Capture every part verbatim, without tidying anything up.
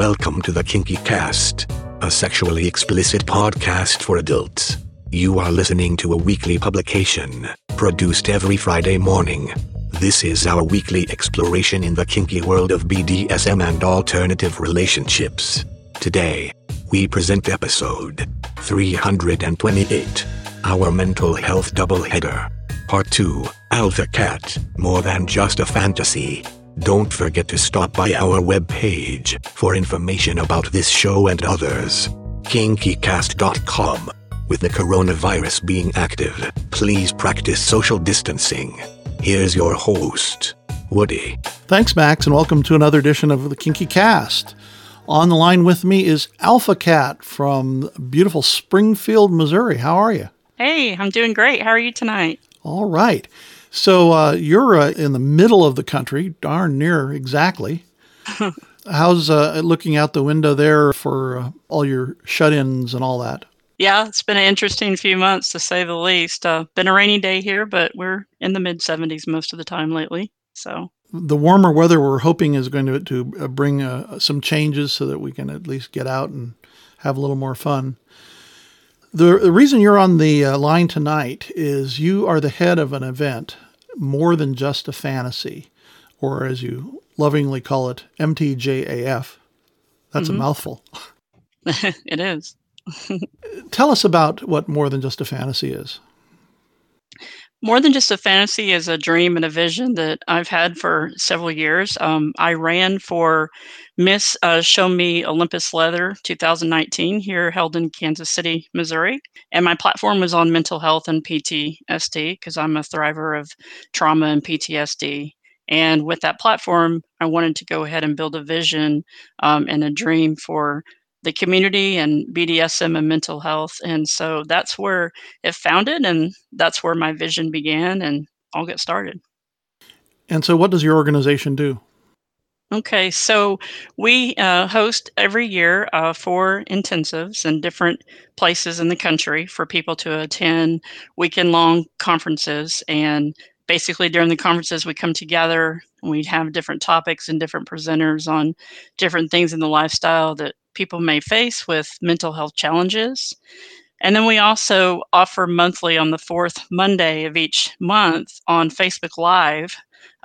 Welcome to the Kinky Cast, a sexually explicit podcast for adults. You are listening to a weekly publication, produced every Friday morning. This is our weekly exploration in the kinky world of B D S M and alternative relationships. Today, we present episode three hundred twenty-eight, our mental health doubleheader. Part two, Alpha Cat, More Than Just a Fantasy. Don't forget to stop by our webpage for information about this show and others. kinky cast dot com. With the coronavirus being active, please practice social distancing. Here's your host, Woody. Thanks, Max, and welcome to another edition of the Kinky Cast. On the line with me is Alpha Cat from beautiful Springfield, Missouri. How are you? Hey, I'm doing great. How are you tonight? All right. So uh, you're uh, in the middle of the country, darn near exactly. How's uh, looking out the window there for uh, all your shut-ins and all that? Yeah, it's been an interesting few months, to say the least. Uh, been a rainy day here, but we're in the mid seventies most of the time lately. So the warmer weather we're hoping is going to, to bring uh, some changes so that we can at least get out and have a little more fun. The, the reason you're on the uh, line tonight is you are the head of an event, More Than Just a Fantasy, or as you lovingly call it, M T J A F. That's mm-hmm. a mouthful. It is. Tell us about what More Than Just a Fantasy is. More Than Just a Fantasy is a dream and a vision that I've had for several years. Um, I ran for Miss uh, Show Me Olympus Leather twenty nineteen here held in Kansas City, Missouri. And my platform was on mental health and P T S D because I'm a thriver of trauma and P T S D. And with that platform, I wanted to go ahead and build a vision um, and a dream for the community and B D S M and mental health. And so that's where it founded, and that's where my vision began, and I'll get started. And so what does your organization do? Okay, so we uh, host every year uh, four intensives in different places in the country for people to attend weekend-long conferences. And basically during the conferences, we come together, and we have different topics and different presenters on different things in the lifestyle that people may face with mental health challenges. And then we also offer monthly on the fourth Monday of each month on Facebook Live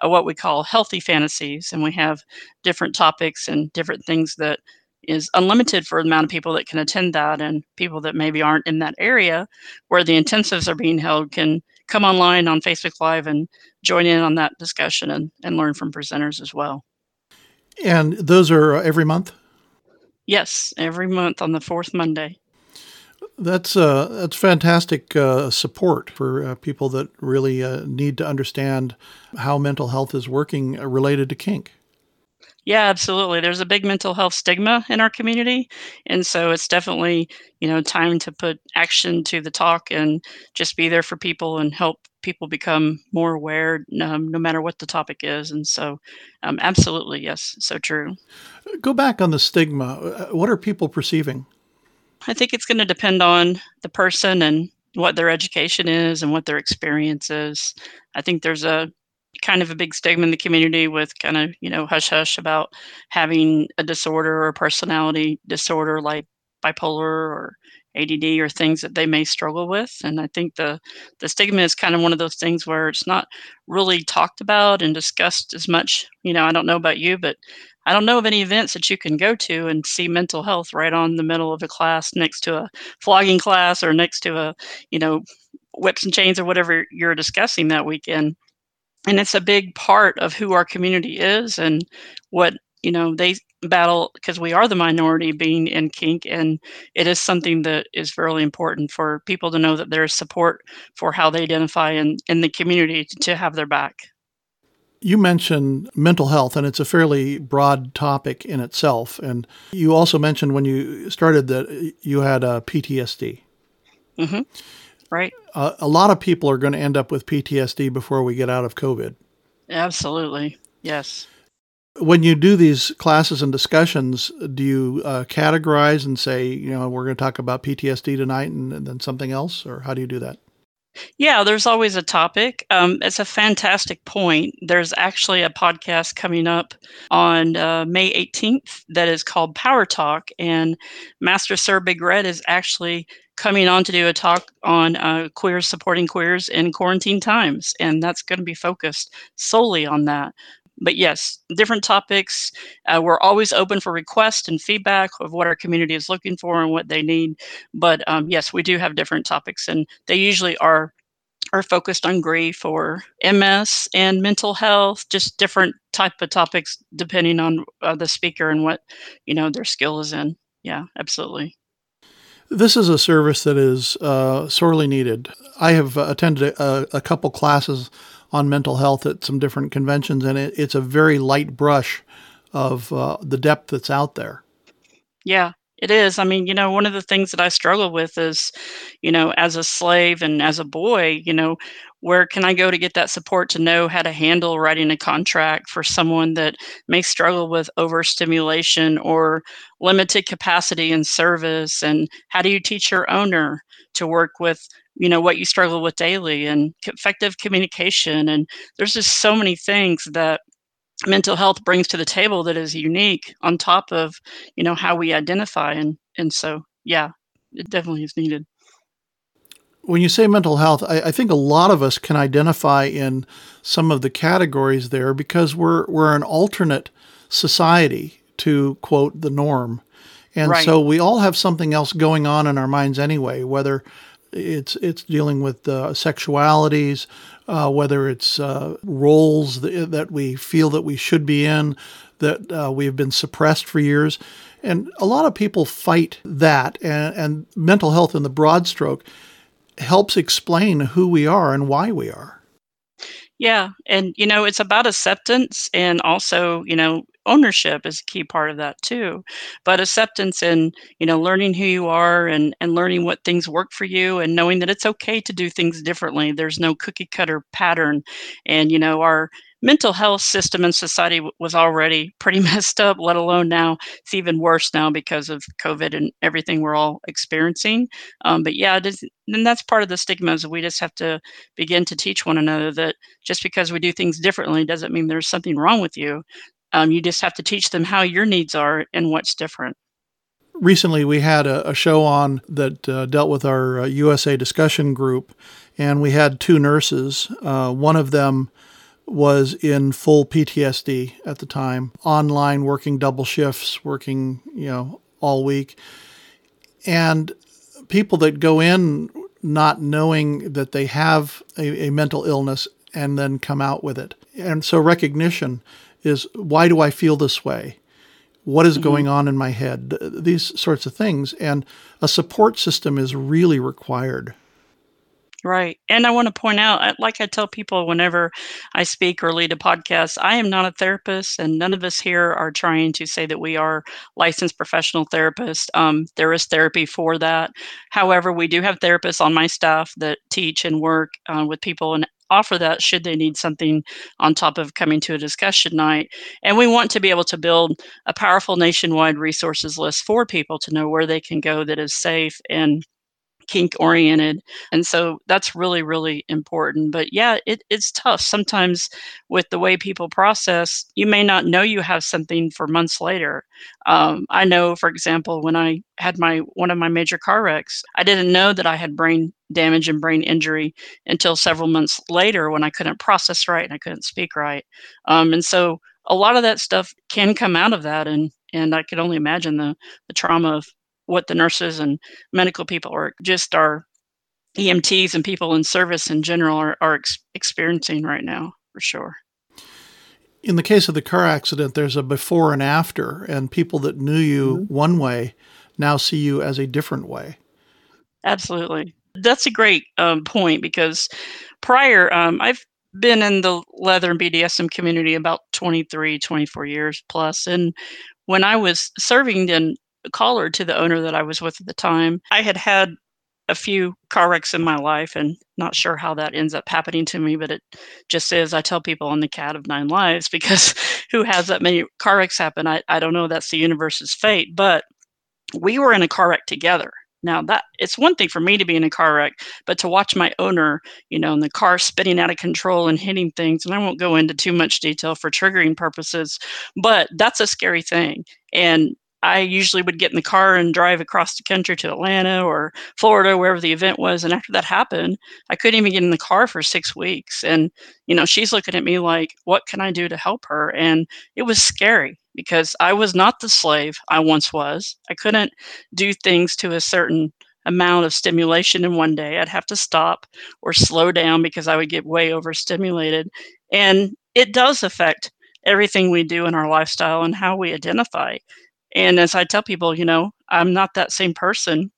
uh, what we call Healthy Fantasies. And we have different topics and different things that is unlimited for the amount of people that can attend that. And people that maybe aren't in that area where the intensives are being held can come online on Facebook Live and join in on that discussion and, and learn from presenters as well. And those are every month? Yes, every month on the fourth Monday. That's uh, that's fantastic uh, support for uh, people that really uh, need to understand how mental health is working related to kink. Yeah, absolutely. There's a big mental health stigma in our community, and so it's definitely, you know, time to put action to the talk and just be there for people and help people become more aware, um, no matter what the topic is. And so, um, absolutely, yes, so true. Go back on the stigma. What are people perceiving? I think it's going to depend on the person and what their education is and what their experience is. I think there's a kind of a big stigma in the community with kind of, you know, hush hush about having a disorder or a personality disorder like bipolar or A D D or things that they may struggle with. And I think the, the stigma is kind of one of those things where it's not really talked about and discussed as much. You know, I don't know about you, but I don't know of any events that you can go to and see mental health right on the middle of a class next to a flogging class or next to a, you know, whips and chains or whatever you're discussing that weekend. And it's a big part of who our community is and what, you know, they battle, because we are the minority being in kink, and it is something that is really important for people to know that there is support for how they identify in, in the community to, to have their back. You mentioned mental health, and it's a fairly broad topic in itself. And you also mentioned when you started that you had a P T S D. Mm-hmm. Right. Uh, a lot of people are going to end up with P T S D before we get out of COVID. Absolutely. Yes. When you do these classes and discussions, do you uh, categorize and say, you know, we're going to talk about P T S D tonight and, and then something else? Or how do you do that? Yeah, there's always a topic. Um, it's a fantastic point. There's actually a podcast coming up on uh, May eighteenth that is called Power Talk, and Master Sir Big Red is actually coming on to do a talk on uh, queers supporting queers in quarantine times, and that's going to be focused solely on that. But yes, different topics. Uh, we're always open for requests and feedback of what our community is looking for and what they need. But um, yes, we do have different topics, and they usually are are focused on grief or M S and mental health, just different type of topics depending on uh, the speaker and what, you know, their skill is in. Yeah, absolutely. This is a service that is uh, sorely needed. I have attended a, a couple classes on mental health at some different conventions, and it, it's a very light brush of uh, the depth that's out there. Yeah, it is. I mean, you know, one of the things that I struggle with is, you know, as a slave and as a boy, you know, where can I go to get that support to know how to handle writing a contract for someone that may struggle with overstimulation or limited capacity in service? And how do you teach your owner to work with, you know, what you struggle with daily and effective communication? And there's just so many things that mental health brings to the table that is unique on top of, you know, how we identify. And, and so, yeah, it definitely is needed. When you say mental health, I, I think a lot of us can identify in some of the categories there because we're, we're an alternate society to, quote, the norm. And right. So we all have something else going on in our minds anyway, whether It's it's dealing with uh, sexualities, uh, whether it's uh, roles th- that we feel that we should be in, that uh, we've been suppressed for years. And a lot of people fight that. And, and mental health in the broad stroke helps explain who we are and why we are. Yeah. And, you know, it's about acceptance, and also, you know, ownership is a key part of that too. But acceptance and, you know, learning who you are and, and learning what things work for you and knowing that it's okay to do things differently. There's no cookie cutter pattern. And, you know, our mental health system and society w- was already pretty messed up, let alone now it's even worse now because of COVID and everything we're all experiencing. Um, but yeah, it is, and that's part of the stigma is we just have to begin to teach one another that just because we do things differently doesn't mean there's something wrong with you. Um, you just have to teach them how your needs are and what's different. Recently, we had a, a show on that uh, dealt with our uh, U S A discussion group, and we had two nurses. Uh, one of them was in full P T S D at the time, online, working double shifts, working, you know, all week. And people that go in not knowing that they have a, a mental illness and then come out with it. And so recognition is, why do I feel this way? What is going on in my head? These sorts of things. And a support system is really required. Right. And I want to point out, like I tell people whenever I speak or lead a podcast, I am not a therapist, and none of us here are trying to say that we are licensed professional therapists. Um, there is therapy for that. However, we do have therapists on my staff that teach and work uh, with people and offer that should they need something on top of coming to a discussion night. And we want to be able to build a powerful nationwide resources list for people to know where they can go that is safe and kink oriented. And so that's really, really important. But yeah, it, it's tough. Sometimes with the way people process, you may not know you have something for months later. Um, I know, for example, when I had my one of my major car wrecks, I didn't know that I had brain damage and brain injury until several months later when I couldn't process right and I couldn't speak right. Um, and so a lot of that stuff can come out of that. And, and I could only imagine the, the trauma of what the nurses and medical people or just our E M Ts and people in service in general are, are ex- experiencing right now, for sure. In the case of the car accident, there's a before and after, and people that knew you mm-hmm. one way now see you as a different way. Absolutely. That's a great um, point, because prior, um, I've been in the leather and B D S M community about twenty-three, twenty-four years plus. And when I was serving in caller to the owner that I was with at the time, I had had a few car wrecks in my life, and not sure how that ends up happening to me, but it just is. I tell people I'm the cat of nine lives, because who has that many car wrecks happen? I, I don't know. That's the universe's fate. But we were in a car wreck together. Now, that it's one thing for me to be in a car wreck, but to watch my owner, you know, in the car spinning out of control and hitting things, and I won't go into too much detail for triggering purposes, but that's a scary thing. And I usually would get in the car and drive across the country to Atlanta or Florida, wherever the event was. And after that happened, I couldn't even get in the car for six weeks. And, you know, she's looking at me like, what can I do to help her? And it was scary because I was not the slave I once was. I couldn't do things to a certain amount of stimulation in one day. I'd have to stop or slow down because I would get way overstimulated. And it does affect everything we do in our lifestyle and how we identify. And as I tell people, you know, I'm not that same person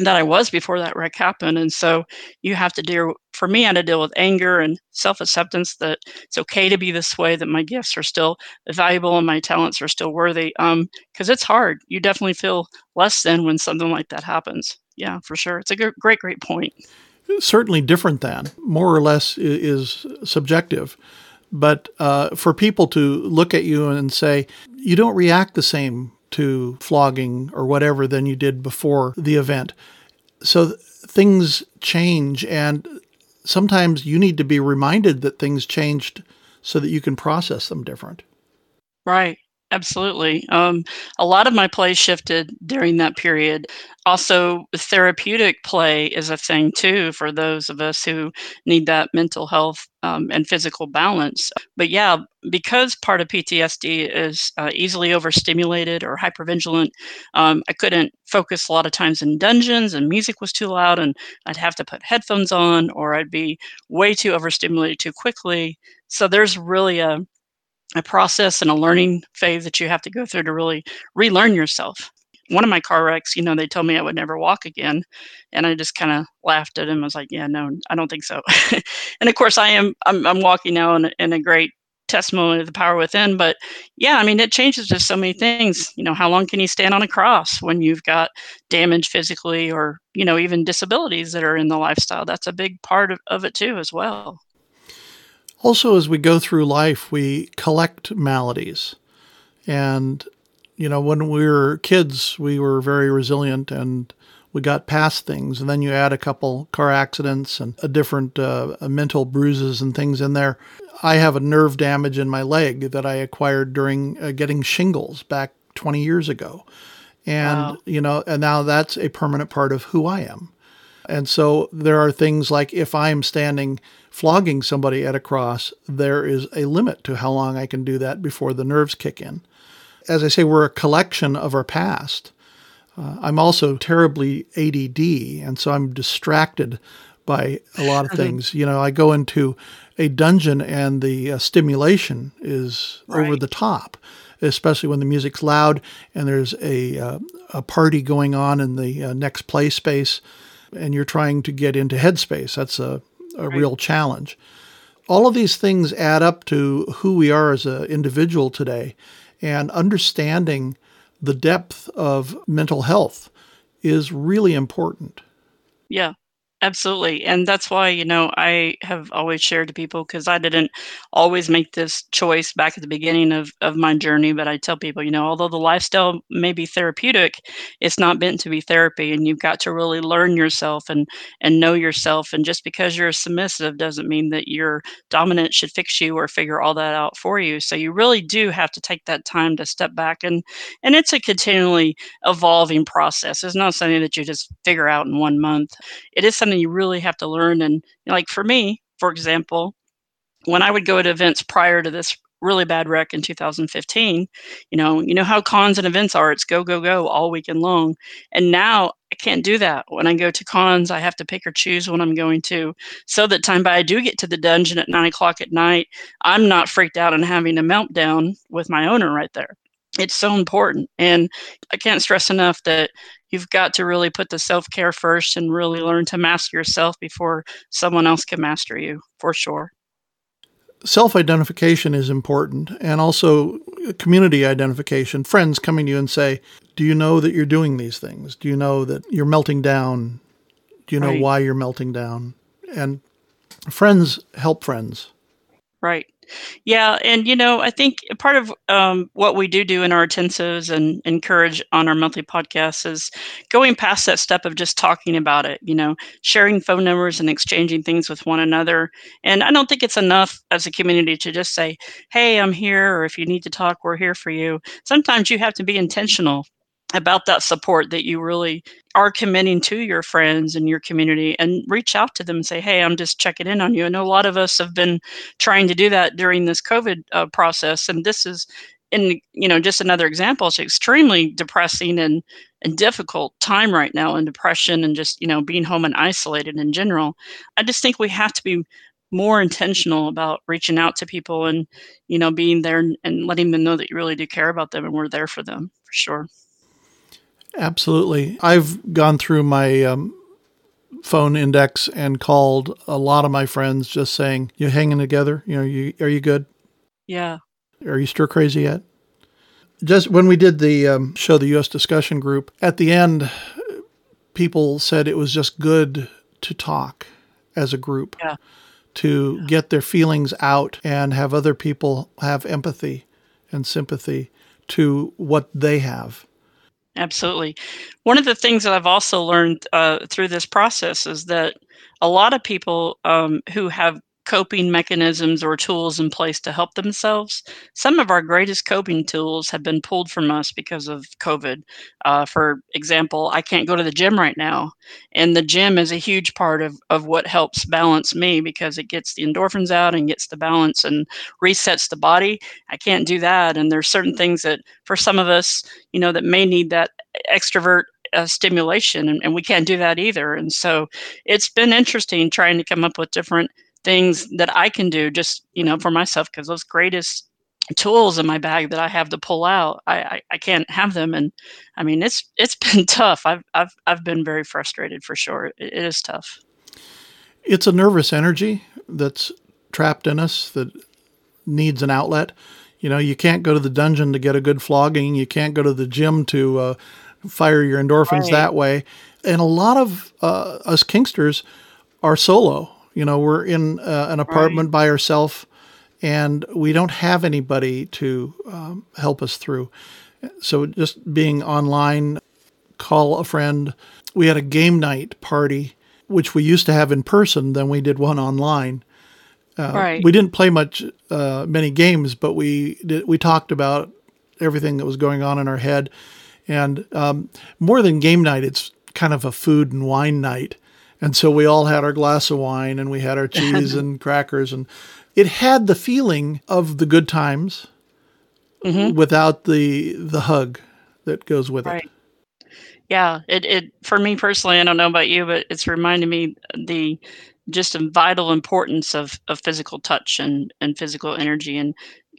that I was before that wreck happened. And so you have to deal, for me, I had to deal with anger and self-acceptance that it's okay to be this way, that my gifts are still valuable and my talents are still worthy. Um, because it's hard. You definitely feel less than when something like that happens. Yeah, for sure. It's a great, great, great point. Certainly different than, more or less is subjective. But uh, for people to look at you and say, you don't react the same to flogging or whatever than you did before the event. So th- things change, and sometimes you need to be reminded that things changed so that you can process them different. Right. Absolutely. Um, a lot of my play shifted during that period. Also, therapeutic play is a thing, too, for those of us who need that mental health um, and physical balance. But yeah, because part of P T S D is uh, easily overstimulated or hypervigilant, um, I couldn't focus a lot of times in dungeons, and music was too loud, and I'd have to put headphones on, or I'd be way too overstimulated too quickly. So there's really a a process and a learning phase that you have to go through to really relearn yourself. One of my car wrecks, you know, they told me I would never walk again. And I just kind of laughed at him. I was like, yeah, no, I don't think so. And of course I am, I'm, I'm walking now in, in a great testimony of the power within. But yeah, I mean, it changes just so many things. You know, how long can you stand on a cross when you've got damage physically or, you know, even disabilities that are in the lifestyle? That's a big part of, of it too, as well. Also, as we go through life, we collect maladies. And, you know, when we were kids, we were very resilient and we got past things. And then you add a couple car accidents and a different uh, mental bruises and things in there. I have a nerve damage in my leg that I acquired during uh, getting shingles back twenty years ago. And, wow. you know, and now that's a permanent part of who I am. And so there are things like if I'm standing flogging somebody at a cross, there is a limit to how long I can do that before the nerves kick in. As I say, we're a collection of our past. Uh, I'm also terribly A D D, and so I'm distracted by a lot of things. You know, I go into a dungeon and the uh, stimulation is right. over the top, especially when the music's loud and there's a, uh, a party going on in the uh, next play space. And you're trying to get into headspace. That's a, a right. real challenge. All of these things add up to who we are as an individual today. And understanding the depth of mental health is really important. Yeah. Absolutely. And that's why, you know, I have always shared to people because I didn't always make this choice back at the beginning of, of my journey. But I tell people, you know, although the lifestyle may be therapeutic, it's not meant to be therapy. And you've got to really learn yourself and, and know yourself. And just because you're submissive doesn't mean that your dominant should fix you or figure all that out for you. So you really do have to take that time to step back. And, and it's a continually evolving process. It's not something that you just figure out in one month. It is something you really have to learn. And like for me, for example, when I would go to events prior to this really bad wreck in two thousand fifteen, you know, you know how cons and events are. It's go, go, go all weekend long. And now I can't do that. When I go to cons, I have to pick or choose when I'm going to. So that time by I do get to the dungeon at nine o'clock at night, I'm not freaked out and having a meltdown with my owner right there. It's so important. And I can't stress enough that you've got to really put the self-care first and really learn to master yourself before someone else can master you, for sure. Self-identification is important, and also community identification. Friends coming to you and say, do you know that you're doing these things? Do you know that you're melting down? Do you know right. why you're melting down? And friends help friends. Right. Yeah. And, you know, I think part of um, what we do do in our intensos and encourage on our monthly podcasts is going past that step of just talking about it, you know, sharing phone numbers and exchanging things with one another. And I don't think it's enough as a community to just say, hey, I'm here, or if you need to talk, we're here for you. Sometimes you have to be intentional about that support that you really are committing to your friends and your community, and reach out to them and say, hey, I'm just checking in on you. I know a lot of us have been trying to do that during this COVID uh, process. And this is, in, you know, just another example. It's extremely depressing and, and difficult time right now, in depression and just, you know, being home and isolated in general. I just think we have to be more intentional about reaching out to people and, you know, being there and letting them know that you really do care about them and we're there for them, for sure. Absolutely. I've gone through my um, phone index and called a lot of my friends just saying, you hanging together? You know, you, are you good? Yeah. Are you stir crazy yet? Just when we did the um, show, the U S discussion group, at the end, people said it was just good to talk as a group, yeah. to yeah. get their feelings out and have other people have empathy and sympathy to what they have. Absolutely. One of the things that I've also learned uh, through this process is that a lot of people um, who have coping mechanisms or tools in place to help themselves, some of our greatest coping tools have been pulled from us because of COVID. Uh, for example, I can't go to the gym right now. And the gym is a huge part of, of what helps balance me, because it gets the endorphins out and gets the balance and resets the body. I can't do that. And there's certain things that for some of us, you know, that may need that extrovert Uh, stimulation, and, and we can't do that either. And so it's been interesting trying to come up with different things that I can do just, you know, for myself, because those greatest tools in my bag that I have to pull out, I, I, I can't have them. And I mean, it's it's been tough. I've I've I've been very frustrated for sure. It, it is tough. It's a nervous energy that's trapped in us that needs an outlet. You know, you can't go to the dungeon to get a good flogging. You can't go to the gym to uh, fire your endorphins right. that way. And a lot of uh, us kinksters are solo. You know, we're in uh, an apartment right. by ourselves, and we don't have anybody to um, help us through. So just being online, call a friend. We had a game night party, which we used to have in person. Then we did one online. Uh, right. We didn't play much, uh, many games, but we did, we talked about everything that was going on in our head. And um, more than game night, it's kind of a food and wine night. And so we all had our glass of wine and we had our cheese and crackers. And it had the feeling of the good times mm-hmm. without the the hug that goes with right. it. Yeah, it, it for me personally, I don't know about you, but it's reminded me the just a vital importance of, of physical touch and, and physical energy and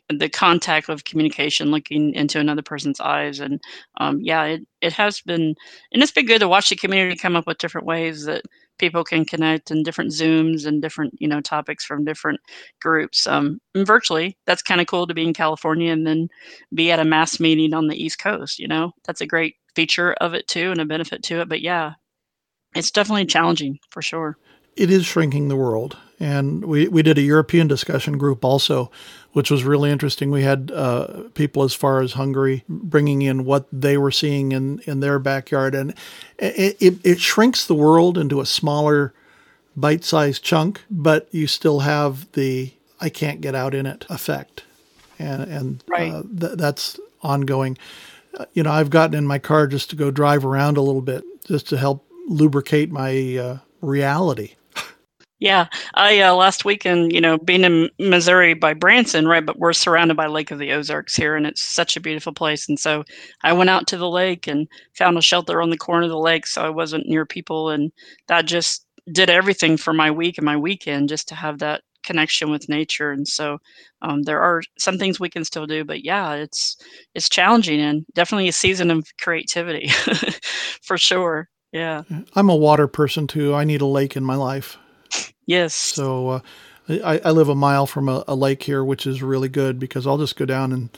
the contact of communication, looking into another person's eyes. And um, yeah, it, it has been, and it's been good to watch the community come up with different ways that people can connect, and different Zooms and different, you know, topics from different groups. Um, and virtually, that's kind of cool to be in California and then be at a mass meeting on the East Coast, you know, that's a great feature of it too, and a benefit to it. But yeah, it's definitely challenging for sure. It is shrinking the world. And we, we did a European discussion group also, which was really interesting. We had uh, people as far as Hungary bringing in what they were seeing in, in their backyard. And it, it, it shrinks the world into a smaller bite-sized chunk, but you still have the I can't get out in it effect. And, and right. uh, th- that's ongoing. Uh, you know, I've gotten in my car just to go drive around a little bit just to help lubricate my uh, reality. Yeah, I uh, last weekend, you know, being in Missouri by Branson, right, but we're surrounded by Lake of the Ozarks here, and it's such a beautiful place. And so I went out to the lake and found a shelter on the corner of the lake, so I wasn't near people, and that just did everything for my week and my weekend, just to have that connection with nature. And so um, there are some things we can still do, but yeah, it's it's challenging and definitely a season of creativity, for sure. Yeah, I'm a water person too. I need a lake in my life. Yes. So uh, I, I live a mile from a, a lake here, which is really good because I'll just go down and,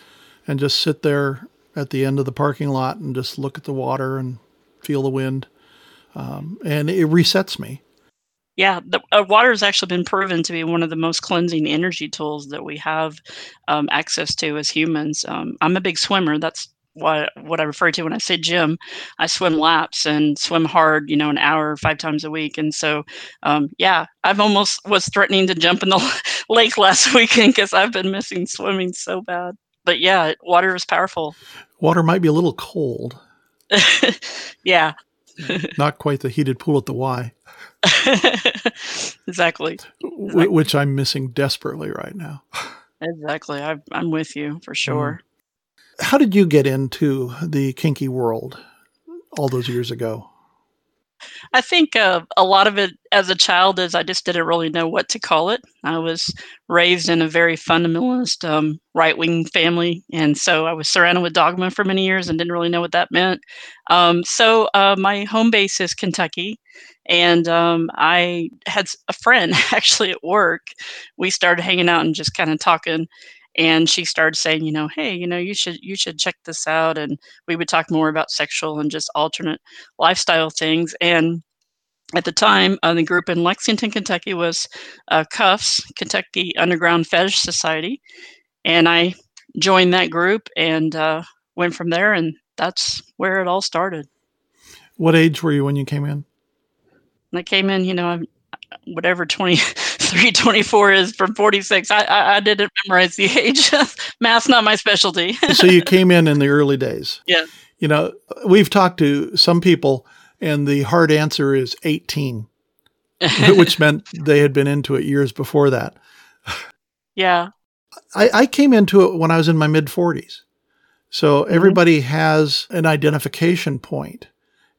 and just sit there at the end of the parking lot and just look at the water and feel the wind. Um, and it resets me. Yeah, the, uh, water has actually been proven to be one of the most cleansing energy tools that we have um, access to as humans. Um, I'm a big swimmer. That's what, what I refer to when I say gym. I swim laps and swim hard, you know, an hour, five times a week. And so, um, yeah, I've almost was threatening to jump in the lake last weekend because I've been missing swimming so bad. But yeah, water is powerful. Water might be a little cold. Yeah. Not quite the heated pool at the Y. Exactly. W- which I'm missing desperately right now. Exactly. I, I'm with you for sure. Mm. How did you get into the kinky world all those years ago? I think uh, a lot of it as a child is I just didn't really know what to call it. I was raised in a very fundamentalist um, right-wing family. And so I was surrounded with dogma for many years and didn't really know what that meant. Um, so uh, my home base is Kentucky. And um, I had a friend actually at work. We started hanging out and just kind of talking. And she started saying, you know, hey, you know, you should you should check this out. And we would talk more about sexual and just alternate lifestyle things. And at the time, uh, the group in Lexington, Kentucky was uh, Cuffs, Kentucky Underground Fetish Society. And I joined that group and uh, went from there. And that's where it all started. What age were you when you came in? When I came in, you know, I'm whatever twenty-three, twenty-four is from forty-six. I, I, I didn't memorize the age. Math's not my specialty. So you came in in the early days. Yeah. You know, we've talked to some people and the hard answer is eighteen, which meant they had been into it years before that. Yeah. I, I came into it when I was in my mid forties. So everybody mm-hmm. has an identification point.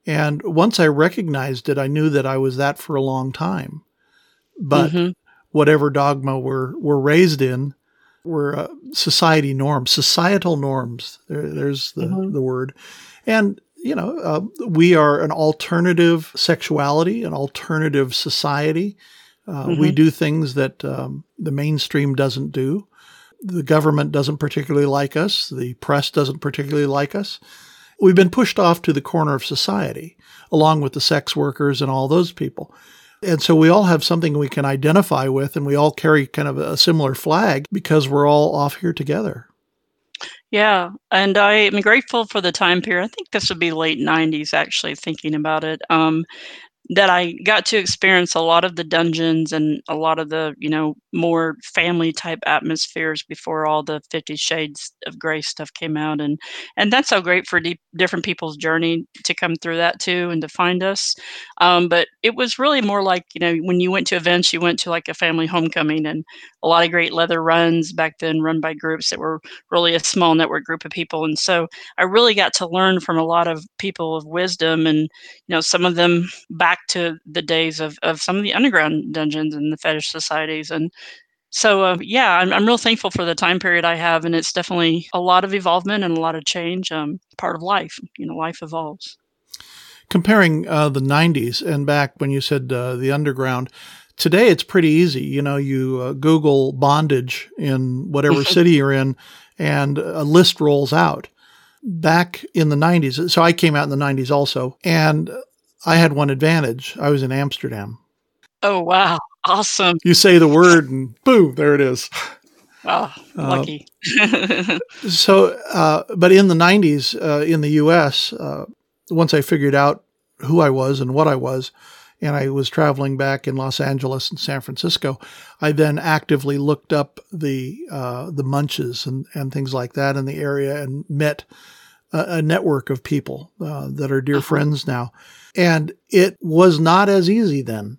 And once I recognized it, I knew that I was that for a long time. But mm-hmm. whatever dogma we're, we're raised in, we're uh, society norms, societal norms. There, there's the, mm-hmm. the word. And, you know, uh, we are an alternative sexuality, an alternative society. Uh, mm-hmm. We do things that um, the mainstream doesn't do. The government doesn't particularly like us. The press doesn't particularly like us. We've been pushed off to the corner of society, along with the sex workers and all those people. And so we all have something we can identify with, and we all carry kind of a similar flag because we're all off here together. Yeah, and I am grateful for the time period. I think this would be late nineties, actually, thinking about it, um, that I got to experience a lot of the dungeons and a lot of the, you know, more family-type atmospheres before all the Fifty Shades of Grey stuff came out. And and that's so great for deep, different people's journey to come through that, too, and to find us. Um, but it was really more like, you know, when you went to events, you went to, like, a family homecoming and a lot of great leather runs back then run by groups that were really a small network group of people. And so I really got to learn from a lot of people of wisdom and, you know, some of them back to the days of, of some of the underground dungeons and the fetish societies. And so, uh, yeah, I'm, I'm real thankful for the time period I have. And it's definitely a lot of evolvement and a lot of change, um, part of life. You know, life evolves. Comparing uh, the nineties and back when you said uh, the underground, today it's pretty easy. You know, you uh, Google bondage in whatever city you're in and a list rolls out. Back in the nineties, so I came out in the nineties also, and I had one advantage. I was in Amsterdam. Oh, wow. Awesome. You say the word and boom, there it is. Oh, lucky. uh, so, uh, but in the nineties, uh, in the U S, uh, once I figured out who I was and what I was, and I was traveling back in Los Angeles and San Francisco, I then actively looked up the, uh, the munches and, and things like that in the area and met a network of people uh, that are dear uh-huh. friends now. And it was not as easy then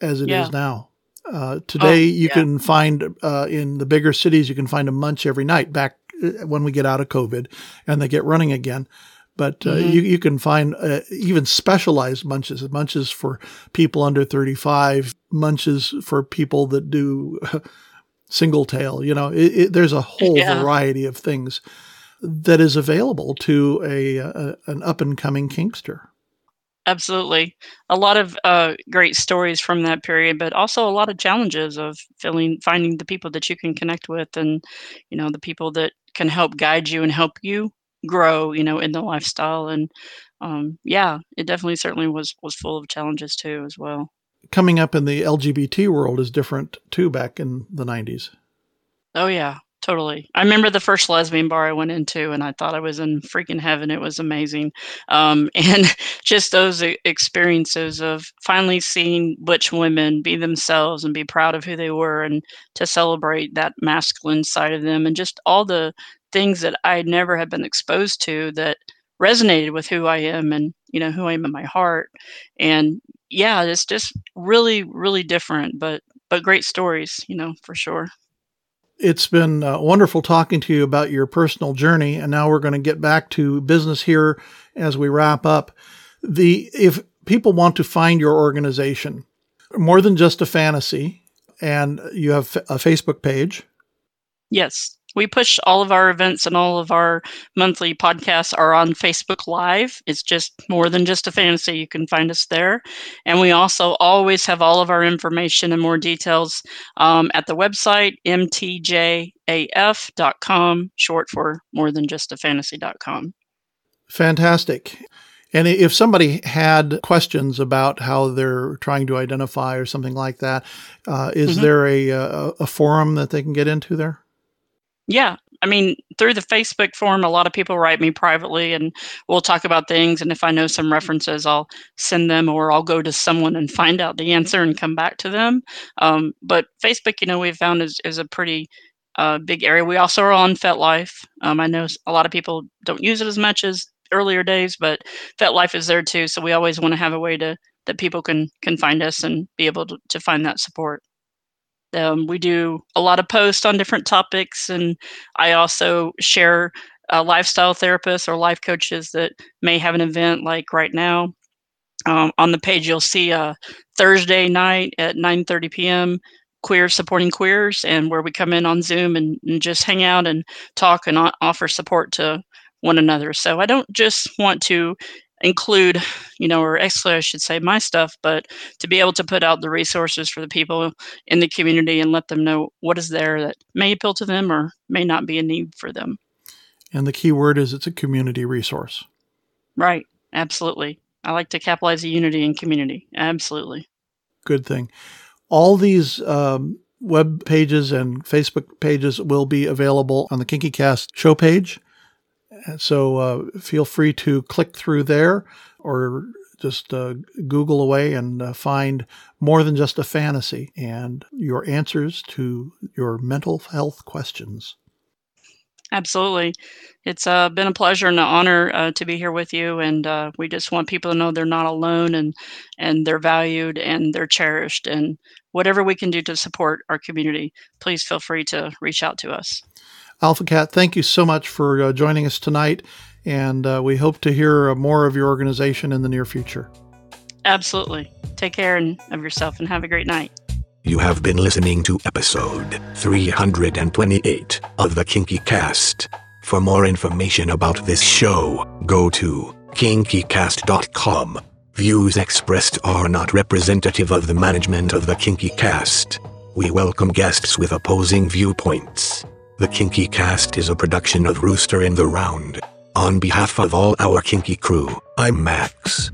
as it yeah. is now. Uh, today, oh, you yeah. can find uh, in the bigger cities, you can find a munch every night back when we get out of COVID and they get running again. But uh, mm-hmm. you, you can find uh, even specialized munches, munches for people under thirty-five, munches for people that do single tail. You know, it, it, there's a whole yeah. variety of things that is available to a, a an up-and-coming kinkster. Absolutely. A lot of uh, great stories from that period, but also a lot of challenges of feeling, finding the people that you can connect with and, you know, the people that can help guide you and help you grow, you know, in the lifestyle. And um, yeah, it definitely certainly was, was full of challenges too, as well. coming up in the L G B T world is different too back in the nineties. Oh, yeah, totally. I remember the first lesbian bar I went into and I thought I was in freaking heaven. It was amazing. Um, and just those experiences of finally seeing butch women be themselves and be proud of who they were and to celebrate that masculine side of them and just all the things that I never had been exposed to that resonated with who I am and, you know, who I am in my heart. And yeah, it's just really, really different, but, but great stories, you know, for sure. It's been uh, wonderful talking to you about your personal journey. And now we're going to get back to business here as we wrap up. The, if people want to find your organization, More Than Just a Fantasy, and you have a Facebook page. Yes. We push all of our events and all of our monthly podcasts are on Facebook Live. It's just More Than Just a Fantasy. You can find us there. And we also always have all of our information and more details um, at the website, m t j a f dot com, short for more than just a fantasy dot com. Fantastic. And if somebody had questions about how they're trying to identify or something like that, uh, is mm-hmm. there a, a, a forum that they can get into there? Yeah. I mean, through the Facebook forum, a lot of people write me privately and we'll talk about things. And if I know some references, I'll send them or I'll go to someone and find out the answer and come back to them. Um, but Facebook, you know, we've found is, is a pretty uh, big area. We also are on FetLife. Um, I know a lot of people don't use it as much as earlier days, but FetLife is there too. So we always want to have a way to that people can, can find us and be able to, to find that support. Um, we do a lot of posts on different topics, and I also share uh, lifestyle therapists or life coaches that may have an event like right now. Um, on the page, you'll see a uh, Thursday night at nine thirty p.m., Queer Supporting Queers, and where we come in on Zoom and, and just hang out and talk and o- offer support to one another. So I don't just want to include, you know, or exclude, I should say, my stuff, but to be able to put out the resources for the people in the community and let them know what is there that may appeal to them or may not be a need for them. And the key word is it's a community resource. Right. Absolutely. I like to capitalize the unity in community. Absolutely. Good thing. All these um, web pages and Facebook pages will be available on the Kinky Cast show page. So uh, feel free to click through there or just uh, Google away and uh, find More Than Just a Fantasy and your answers to your mental health questions. Absolutely. It's uh, been a pleasure and an honor uh, to be here with you. And uh, we just want people to know they're not alone and, and they're valued and they're cherished. And whatever we can do to support our community, please feel free to reach out to us. Alpha Cat, thank you so much for uh, joining us tonight, and uh, we hope to hear uh, more of your organization in the near future. Absolutely. Take care and, of yourself and have a great night. You have been listening to episode three hundred twenty-eight of the Kinky Cast. For more information about this show, go to kinky cast dot com. Views expressed are not representative of the management of the Kinky Cast. We welcome guests with opposing viewpoints. The Kinky Cast is a production of Rooster in the Round. On behalf of all our Kinky crew, I'm Max.